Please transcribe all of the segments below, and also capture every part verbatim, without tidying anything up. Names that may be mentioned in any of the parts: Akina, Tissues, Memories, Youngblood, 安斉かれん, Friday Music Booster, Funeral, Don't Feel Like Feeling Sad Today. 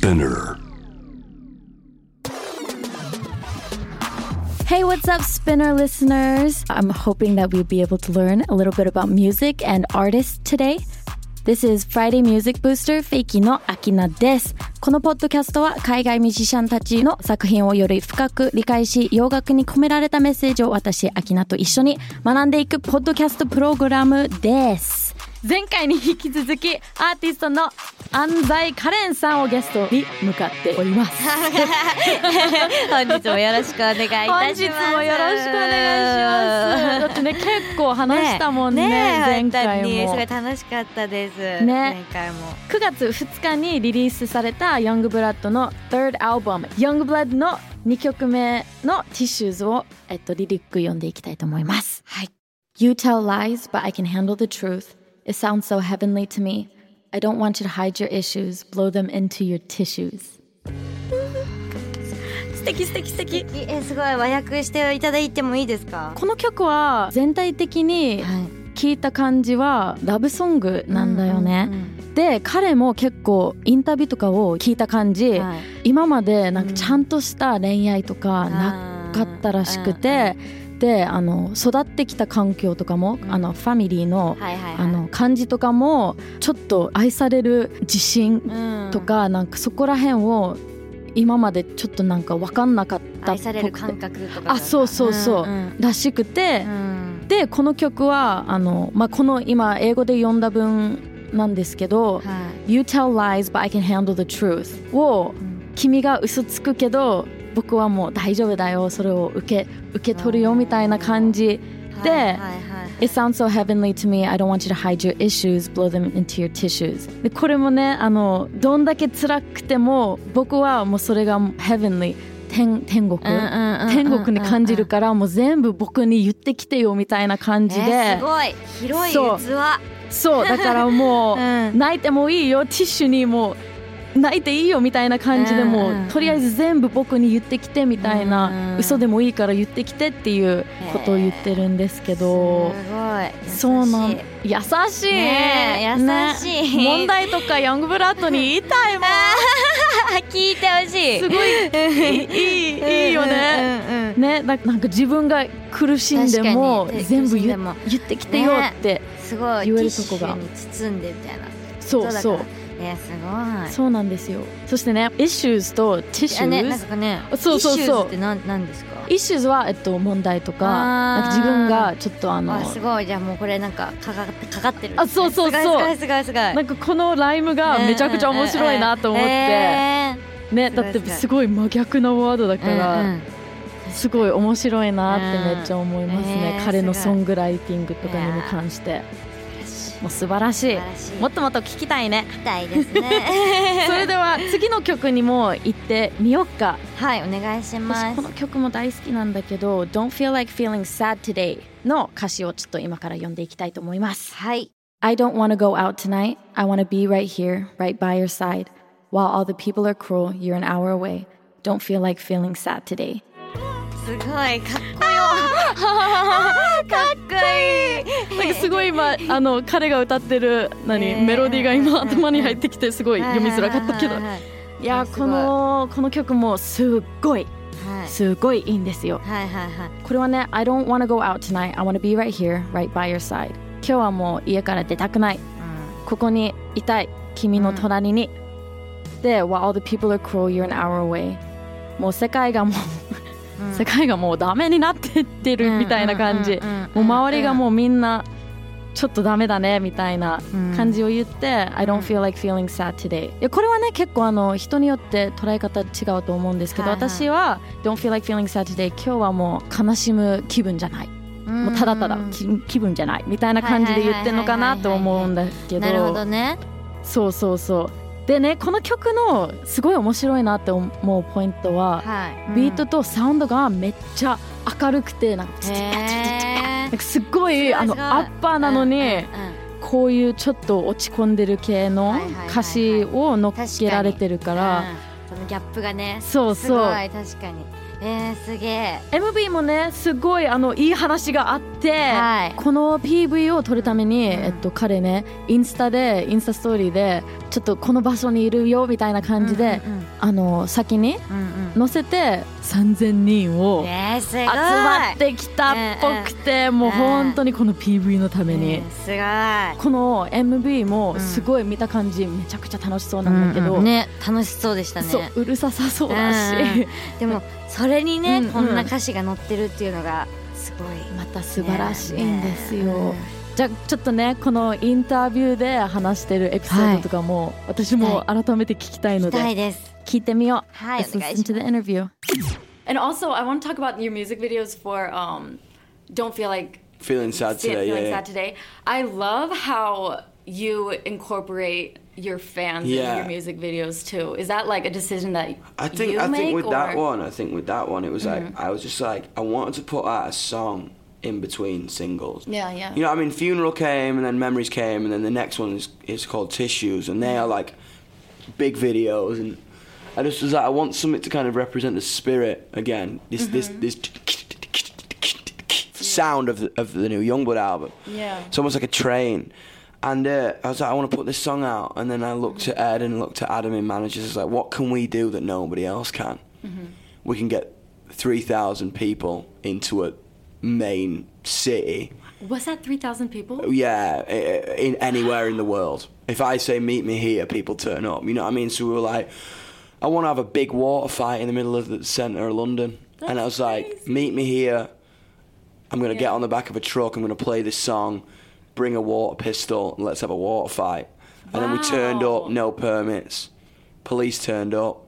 Spinner. Hey, what's up, Spinner listeners? I'm hoping that we'll be able to learn a little bit about music and artists today. This is Friday Music Booster フェイキの Akina です。このポッドキャストは海外ミュージシャンたちの作品をより深く理解し、洋楽に込められたメッセージを私、Akina と一緒に学んでいくポッドキャストプログラムです。前回に引き続き、アーティストの安西カレンさんをゲストに向かっております本日もよろしくお願いいたします。本日もよろしくお願いしますだってね、結構話したもん ね, ね, ね前回もにそれ楽しかったです。ね、前回もくがつふつかにリリースされた Youngblood の Third Album Youngblood のにきょくめの Tissues を、えっと、リリック読んでいきたいと思います。はい、You tell lies but I can handle the truth. It sounds so heavenly to me.I don't want you to hide your issues. Blow them into your tissues. 素敵素敵素敵。え、すごい和訳していただいてもいいですか？この曲は全体的に聞いた感じはラブソングなんだよね。うんうんうん、で、彼も結構インタビューとかを聞いた感じ、はい、今までなんかちゃんとした恋愛とかなかったらしくて、うんうんうん、で、あの育ってきた環境とかも、うん、あのファミリー の,、はいはいはい、あの感じとかもちょっと愛される自信とか、うん、なんかそこら辺を今までちょっとなんか分かんなかったっぽくて、愛される感覚とか、あ、そうそうそう、うんうん、らしくて、うん、でこの曲はあの、まあ、この今英語で読んだ文なんですけど、はい、You tell lies but I can handle the truth を、うん、君が嘘つくけど僕はもう大丈夫だよ、それを受け、受け取るよみたいな感じで、はいはいはいはい、It sounds so heavenly to me. I don't want you to hide your issues. Blow them into your tissues. でこれもね、あのどんだけ辛くても僕はもうそれが heavenly 天、天国、うんうんうん、天国に感じるから、うんうんうん、もう全部僕に言ってきてよみたいな感じで、えー、すごい広い器。そう、だからもう、うん、泣いてもいいよ、ティッシュにもう泣いていいよみたいな感じで、もうとりあえず全部僕に言ってきてみたいな、嘘でもいいから言ってきてっていうことを言ってるんですけど、すごい優しい。そうなん、優しい、ね、優しい、ね、問題とかヤングブラッドに言いたいもん聞いてほしい、すごいいい、いいよね、うんうんうん、ね、なんか自分が苦しんでも全部 言, 言ってきてよって言えるとこが、ね、すごいティッシュに包んでみたいな、そうそう、えー、すごい。そうなんですよ。そしてね、issues と tissues、ね、なんかね、そうそうそう。issues って何、何ですか？ issues は、えっと、問題とか、なんか自分がちょっとあの、あ、すごい、じゃあもうこれなんかかかって、かかってるんですね。あ、そうそうそう。すごいすごいすごい。なんかこのライムがめちゃくちゃ面白いなと思って、えー、ね、だってすごい真逆なワードだから、うんうん、すごい面白いなってめっちゃ思いますね。えー、彼のソングライティングとかにも関して。もう素晴らしい。もっともっと聞きたいね。聞きたいですね。それでは次の曲にも行ってみようか。はい、お願いします。私この曲も大好きなんだけど、Don't Feel Like Feeling Sad Today の歌詞をちょっと今から読んでいきたいと思います。はい。I don't wanna go out tonight. I wanna be right here, right by your side. While all the people are cruel, you're an hour away. Don't feel like feeling sad today.すごいかっこよかっこいい。なんかすごい今あの彼が歌ってる何、えー、メロディーが今頭に入ってきてすごい読みづらかったけど、いやこのこの曲もすっごい、はい、すごいいいんですよ。はいはいはい、これはね、 I don't wanna go out tonight. I wanna be right here, right by your side. 今日はもう家から出たくない、うん、ここにいたい、君の隣に、うん、で While all the people are cruel, you're an hour away. もう世界がもう世界がもうダメになってってるみたいな感じ、もう周りがもうみんなちょっとダメだねみたいな感じを言って、うん、I don't feel like feeling sad today。 いやこれはね結構あの人によって捉え方違うと思うんですけど、はいはい、私は Don't feel like feeling sad today。 今日はもう悲しむ気分じゃない、もうただただ気分じゃないみたいな感じで言ってるのかなと思うんだけど、なるほどね。そうそうそう。でね、この曲のすごい面白いなって思うポイントは、はい、うん、ビートとサウンドがめっちゃ明るくて、なんかツツッカツツッカなんかすごいあのアッパーなのに、うんうんうん、こういうちょっと落ち込んでる系の歌詞を乗っけられてるから、うん、そのギャップがね、そうそう、すごい確かにえー、すげえ。 エムブイ もねすごいあのいい話があって、はい、この ピーブイ を撮るために、うんえっと、彼ねインスタでインスタストーリーでちょっとこの場所にいるよみたいな感じで、うんうんうん、あの先に載せてさんぜんにんを集まってきたっぽくて、えー、もう本当にこの ピーブイ のために、えー、すごい。この エムブイ もすごい見た感じ、うん、めちゃくちゃ楽しそうなんだけど、うんうんね、楽しそうでしたね。そう、うるささそうだし、うんうん、でもそれにね、うんうん、こんな歌詞が載ってるっていうのがすごいまた素晴らしいんですよ、ねねうん、じゃあちょっとねこのインタビューで話してるエピソードとかも、はい、私も改めて聞きたいので聞きたいです聞いてみよう。はい、お願いします。Let's listen to the interview. And also I want to talk about your music videos for、um, Don't Feel Like Feeling Sad Today. Feeling yeah, sad today. I love how you incorporate your fans yeah. in your music videos too. Is that like a decision that I think, you I make? I think with or? that one, I think with that one, it was mm-hmm. like, I was just like, I wanted to put out a song in between singles. Yeah, yeah. You know, I mean, Funeral came and then Memories came and then the next one is, is called Tissues and they are like big videos and I just was like, I want something to kind of represent the spirit again. This, mm-hmm. this, this sound of the, of the new Youngblood album. Yeah. It's almost like a train.And、uh, I was like, I want to put this song out. And then I looked at Ed and looked at Adam in managers. I was like, what can we do that nobody else can?、Mm-hmm. We can get three thousand people into a main city. Was that three thousand people? Yeah, in, in, anywhere in the world. If I say, meet me here, people turn up. You know what I mean? So we were like, I want to have a big water fight in the middle of the centre of London. That's and I was like, crazy. Meet me here. I'm going to、yeah. get on the back of a truck. I'm going to play this song.Bring a water pistol and let's have a water fight. And、wow. then we turned up, no permits. Police turned up.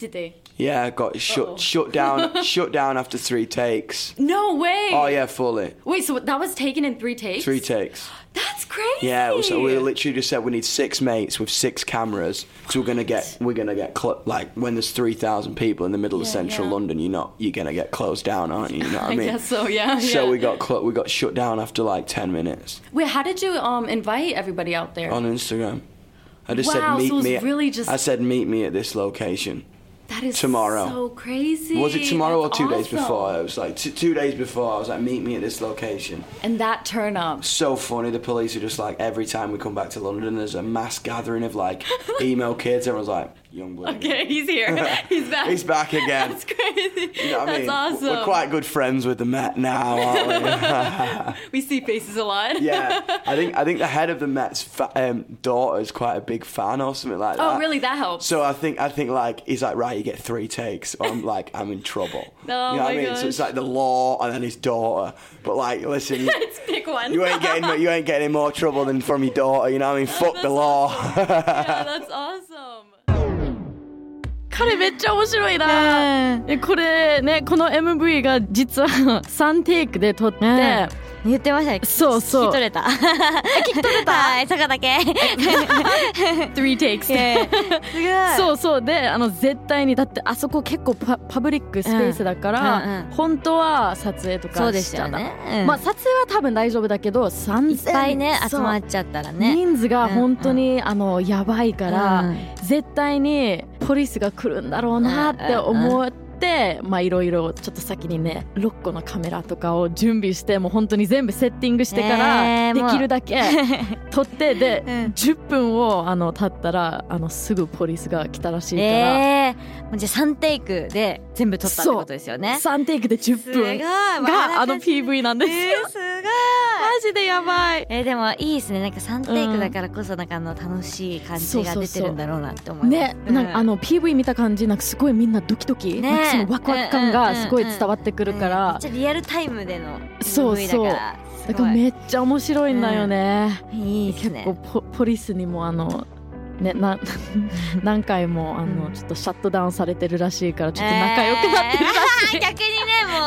Did they? Yeah, got shut, shut down shut down after three takes. No way! Oh yeah, fully. Wait, so that was taken in three takes? Three takes. That's crazy! Yeah, so we literally just said we need six mates with six cameras. So we're going to get, we're gonna get cl- like, when there's three thousand people in the middle yeah, of central yeah. London, you're, not, you're going to get closed down, aren't you? You know what I mean? I guess so, yeah. So yeah. We, got cl- we got shut down after like ten minutes. Wait, how did you um, invite everybody out there? On Instagram. I just wow, said, meet so me. Really just... I said, meet me at this location.That is、tomorrow. So crazy. Was it tomorrow、That's、or two、awesome. Days before? It was like t- two days before. I was like, meet me at this location. And that turn up. So funny. The police are just like, every time we come back to London, there's a mass gathering of like emo kids. Everyone's like, Youngblood. Okay, he's here. He's back. He's back again. That's crazy. You know what That's I mean? Awesome. We're quite good friends with the Met now, aren't we? We see faces a lot. Yeah. I think, I think the head of the Met's fa- um, daughter is quite a big fan or something like that. Oh, really? That helps. So I think, I think like, he's like, right.You get three takes or I'm like I'm in trouble. Oh, you know what I mean? Gosh. So it's like the law and then his daughter. But like, listen, it's pick one. you ain't getting you ain't getting more trouble than from your daughter. You know what I mean? Fuck the law. Yeah, that's awesome. 彼めっちゃ面白いな。ね、これねこの エムブイ が実はさんテイクで撮って。ね言ってましたね。そうそう。聞き取れた。聞き取れた。はい、そこだけ。three takes で。すごい。そうそうで、あの絶対にだってあそこ結構 パ, パブリックスペースだから、うんうんうん、本当は撮影とかしちゃう。そうでしたよね、うん。まあ撮影は多分大丈夫だけど、さんぜんいっぱいね集まっちゃったらね。人数が本当に、うんうん、あのやばいから、うんうん、絶対にポリスが来るんだろうなって思って。うんうんでまあいろいろちょっと先にねろっこのカメラとかを準備してもう本当に全部セッティングしてからできるだけ撮ってで、えー、じゅっぷんをあの経ったらあのすぐポリスが来たらしいから、えー、じゃあさんテイクで全部撮ったってことですよね。さんテイクでじゅっぷんがあの ピーブイ なんですよ、えー、すごいマジでやばい、えー、でもいいですね。なんかさんテイクだからこそなんかあの楽しい感じが出てるんだろうなって思います、うん、そうそうそうね、なんかあの ピーブイ 見た感じなんかすごいみんなドキドキ、ねそのワクワク感がすごい伝わってくるから、うんうんうんうん、めっちゃリアルタイムでの エムブイ だからそうそうだからめっちゃ面白いんだよね、うん、いいですね。結構 ポ, ポリスにもあの、ね、な何回もあの、うん、ちょっとシャットダウンされてるらしいからちょっと仲良くなってるらしい、えー、逆にねもう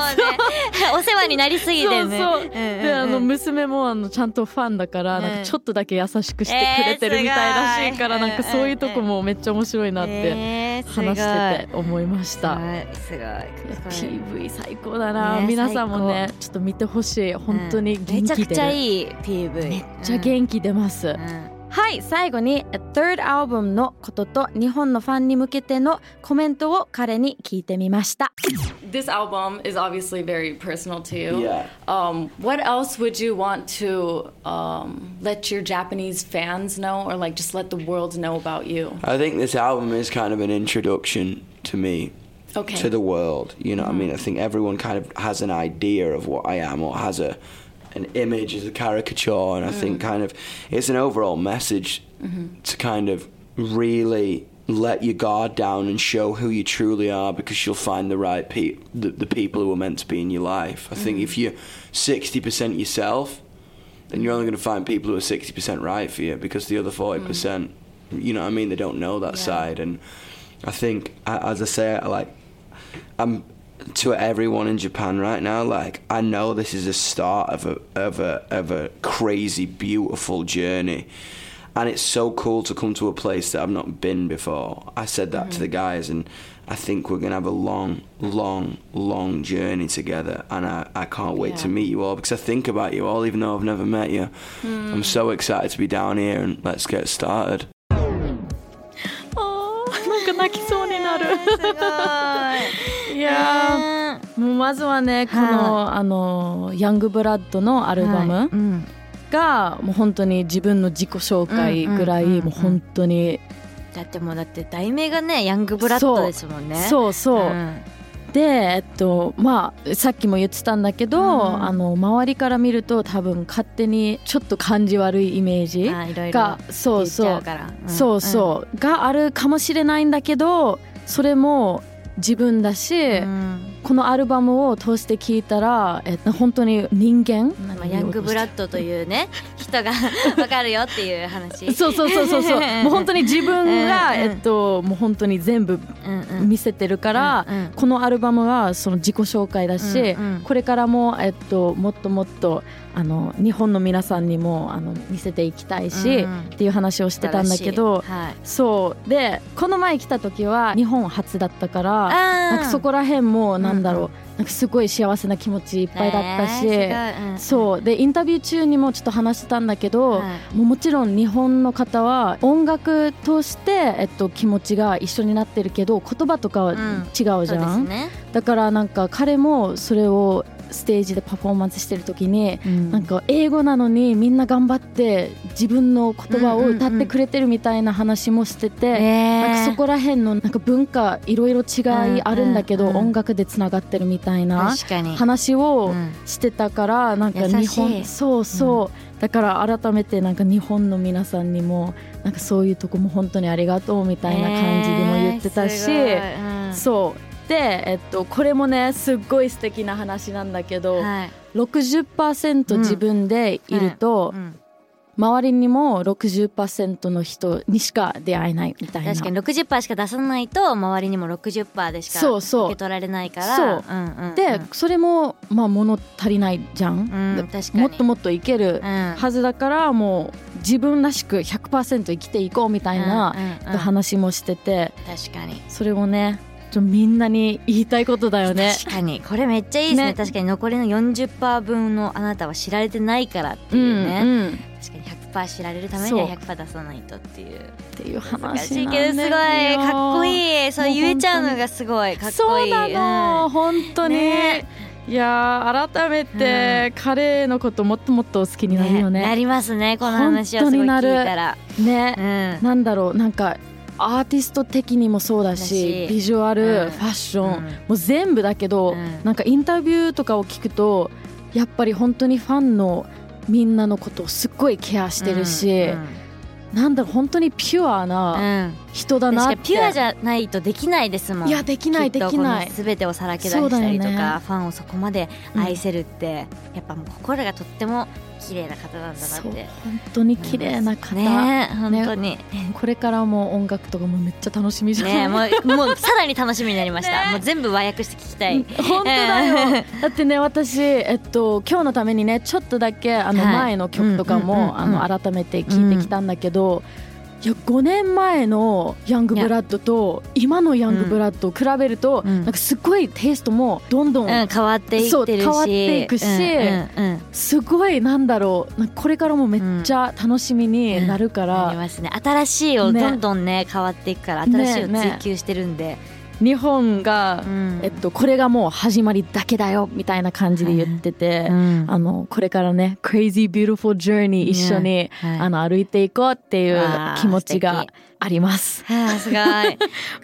ねお世話になりすぎてねそうそう、うんうんうん、であの娘もあのちゃんとファンだから、うん、なんかちょっとだけ優しくしてくれてるみたいらしいから、えー、なんかそういうとこもめっちゃ面白いなって、えー話してて思いました。すごいすごい ピーブイ 最高だな、ね、皆さんもねちょっと見てほしい本当に元気で、うん、めちゃくちゃいい ピーブイ めっちゃ元気出ます、うんうんはい、最後に Third Album のことと日本のファンに向けてのコメントを彼に聞いてみました。 This album is obviously very personal to you、yeah. um, What else would you want to、um, let your Japanese fans know or like just let the world know about you? I think this album is kind of an introduction to me、okay. to the world, you know、mm-hmm. what I mean? I think everyone kind of has an idea of what I am or has a an image is a caricature, and I、mm. think kind of it's an overall message、mm-hmm. to kind of really let your guard down and show who you truly are, because you'll find the right people, the, the people who are meant to be in your life. I、mm. think if you're sixty percent yourself, then you're only going to find people who are sixty percent right for you, because the other forty percent、mm. you know what I mean, they don't know that、yeah. side. And I think, as I say, I like I'm to everyone in Japan right now, like, I know this is the start of a, of a, of a crazy, beautiful journey. And it's so cool to come to a place that I've not been before. I said that、mm. to the guys, and I think we're going to have a long, long, long journey together. And I, I can't wait、yeah. to meet you all, because I think about you all, even though I've never met you.、Mm. I'm so excited to be down here, and let's get started. Oh, なんか泣きそうになる。すごい。いやもうまずはね、この、はい、あのヤングブラッドのアルバム、はい、うん、がもう本当に自分の自己紹介ぐらい、うんうんうんうん、もう本当にだってもうだって題名がねヤングブラッドですもんね。そうそうそう、うん、で、えっとまあ、さっきも言ってたんだけど、うん、あの周りから見ると多分勝手にちょっと感じ悪いイメージが、あー、いろいろ言っちゃうから、うん、そうそう、うん、があるかもしれないんだけど、それも自分だし、うん、このアルバムを通して聴いたら、えっと、本当に人間、まあ、ヤングブラッドというね人が分かるよっていう話。そうそうそうそうそうもう本当に自分が、うんうん、えっと、もう本当に全部見せてるから、うんうん、このアルバムはその自己紹介だし、うんうん、これからも、えっと、もっともっとあの日本の皆さんにもあの見せていきたいし、うん、っていう話をしてたんだけど、はい、そうでこの前来た時は日本初だったから、なんかそこら辺もなんだろう、うん、なんかすごい幸せな気持ちいっぱいだったし、えーうん、そうでインタビュー中にもちょっと話してたんだけど、はい、もうもちろん日本の方は音楽通して、えっと、気持ちが一緒になってるけど言葉とかは違うじゃん、うん、そうですね、だからなんか彼もそれをステージでパフォーマンスしてる時に、うん、なんか英語なのにみんな頑張って自分の言葉を歌ってくれてるみたいな話もしてて、うんうんうん、なんかそこら辺のなんか文化いろいろ違いあるんだけど、うんうんうん、音楽でつながってるみたいな話をしてたから、うん、なんか日本そうそう、うん、だから改めてなんか日本の皆さんにもなんかそういうとこも本当にありがとうみたいな感じでも言ってたし、うん、そうで、えっと、これもねすっごい素敵な話なんだけど、はい、ろくじゅっパーセント 自分でいると、うんはいうん、周りにも ろくじゅっパーセント の人にしか出会えないみたいな。確かに ろくじゅっパーセント しか出さないと周りにも ろくじゅっパーセント でしか受け取られないから、そうそう、うんうんうん、でそれも、まあ、物足りないじゃん、うん、確かにもっともっといけるはずだから、うん、もう自分らしく ひゃくパーセント 生きていこうみたいな、うんうんうん、話もしてて、確かにそれをねみんなに言いたいことだよね。確かにこれめっちゃいいです ね, ね確かに残りの よんじゅっパーセント 分のあなたは知られてないからっていうね、うんうん、確かに ひゃくパーセント 知られるためには ひゃくパーセント 出さないとっていうっていう話なんですよ。すごいかっこいい、そう言えちゃうのがすごいかっこいい。そうなの、うん、本当に、ね、いや改めて彼のこともっともっと好きになるよ ね, ねなりますね。この話をすごい聞いたらね、うん、なんだろう、なんかアーティスト的にもそうだし、ビジュアル、うん、ファッション、うん、もう全部だけど、うん、なんかインタビューとかを聞くとやっぱり本当にファンのみんなのことをすっごいケアしてるし、うんうん、なんだろう本当にピュアな人だなって、うん、確かにピュアじゃないとできないですもん。いやできないできない、全てをさらけ出したりとか、ね、ファンをそこまで愛せるって、うん、やっぱもう心がとっても綺麗な方なんだなって。本当に綺麗な方、ね、本当に、ね、これからも音楽とかもめっちゃ楽しみじゃない、ね、もう、もうさらに楽しみになりました、ね、もう全部和訳して聞きたい。本当だよだってね私、えっと、今日のためにねちょっとだけあの前の曲とかも、はい、あの改めて聞いてきたんだけど、うんうんうん、いやごねんまえのヤングブラッドと今のヤングブラッドを比べると、うん、なんかすごいテイストもどんどん、うん、変わっていってるし、そう変わっていくし、うんうんうん、すごいなんだろう、なんかこれからもめっちゃ楽しみになるから、うんうん、なりますね。新しいをどんどん ね, ね変わっていくから新しいを追求してるんで、ねね日本が、うんえっと、これがもう始まりだけだよみたいな感じで言ってて、はいうん、あのこれからね Crazy Beautiful Journey 一緒に、はい、あの歩いていこうっていう気持ちがあります。すごい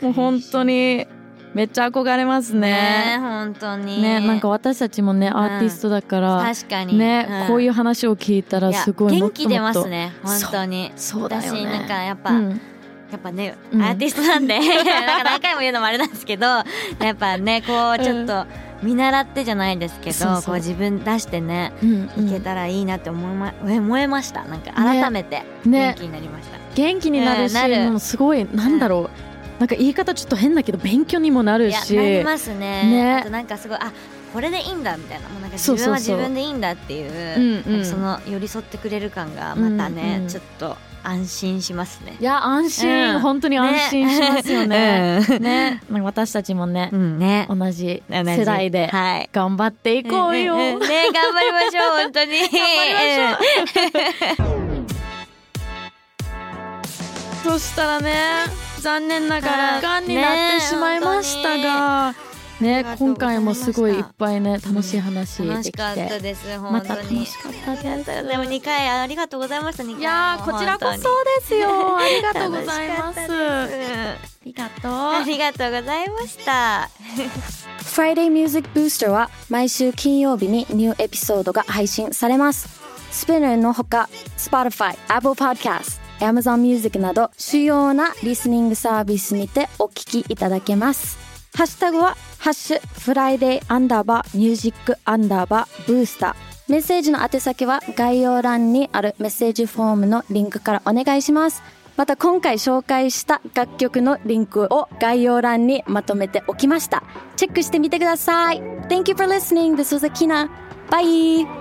もう本当にめっちゃ憧れますね。ね本当にね、なんか私たちもねアーティストだから、うん、確かにね、うん、こういう話を聞いたらすごいもっともっと元気出ますね本当に。そう、そうだよね。私なんかやっぱ、うんやっぱね、うん、アーティストなんでなんか何回も言うのもあれなんですけどやっぱねこうちょっと見習ってじゃないですけど、うん、こう自分出してね、うんうん、いけたらいいなって思いま、思いました。なんか改めて元気になりました、ねね、元気になるし、うん、なるすごいなんだろう、うん、なんか言い方ちょっと変だけど勉強にもなるし、いやなります ね, ねあとなんかすごいあこれでいいんだみたい な, もうなんか自分は自分でいいんだってい う, そう, そう, そうなんかその寄り添ってくれる感がまたね、うんうん、ちょっと安心しますね。いや安心、うん、本当に安心しますよね。ねねね私たちも ね,、うん、ね同じ世代で頑張っていこうよ、はい、ね, ね, ね頑張りましょう本当に頑張りましょうそしたらね残念ながらがんになってしまいましたが、ねね、今回もすごいいっぱいね楽しい話できて、うん、楽しかったです本当に。また楽しかったです。でもにかいありがとうございました。にかいいやこちらこそですよありがとうございます。ありがとうありがとうございましたFriday Music Booster は毎週金曜日にニューエピソードが配信されます。スピナーのほか Spotify、Apple Podcast、Amazon Music など主要なリスニングサービスにてお聞きいただけます。ハッシュタグはハッシュフライデーアンダーバーミュージックアンダーバーブースター。メッセージの宛先は概要欄にあるメッセージフォームのリンクからお願いします。また今回紹介した楽曲のリンクを概要欄にまとめておきました。チェックしてみてください。 Thank you for listening. This was Akina. Bye.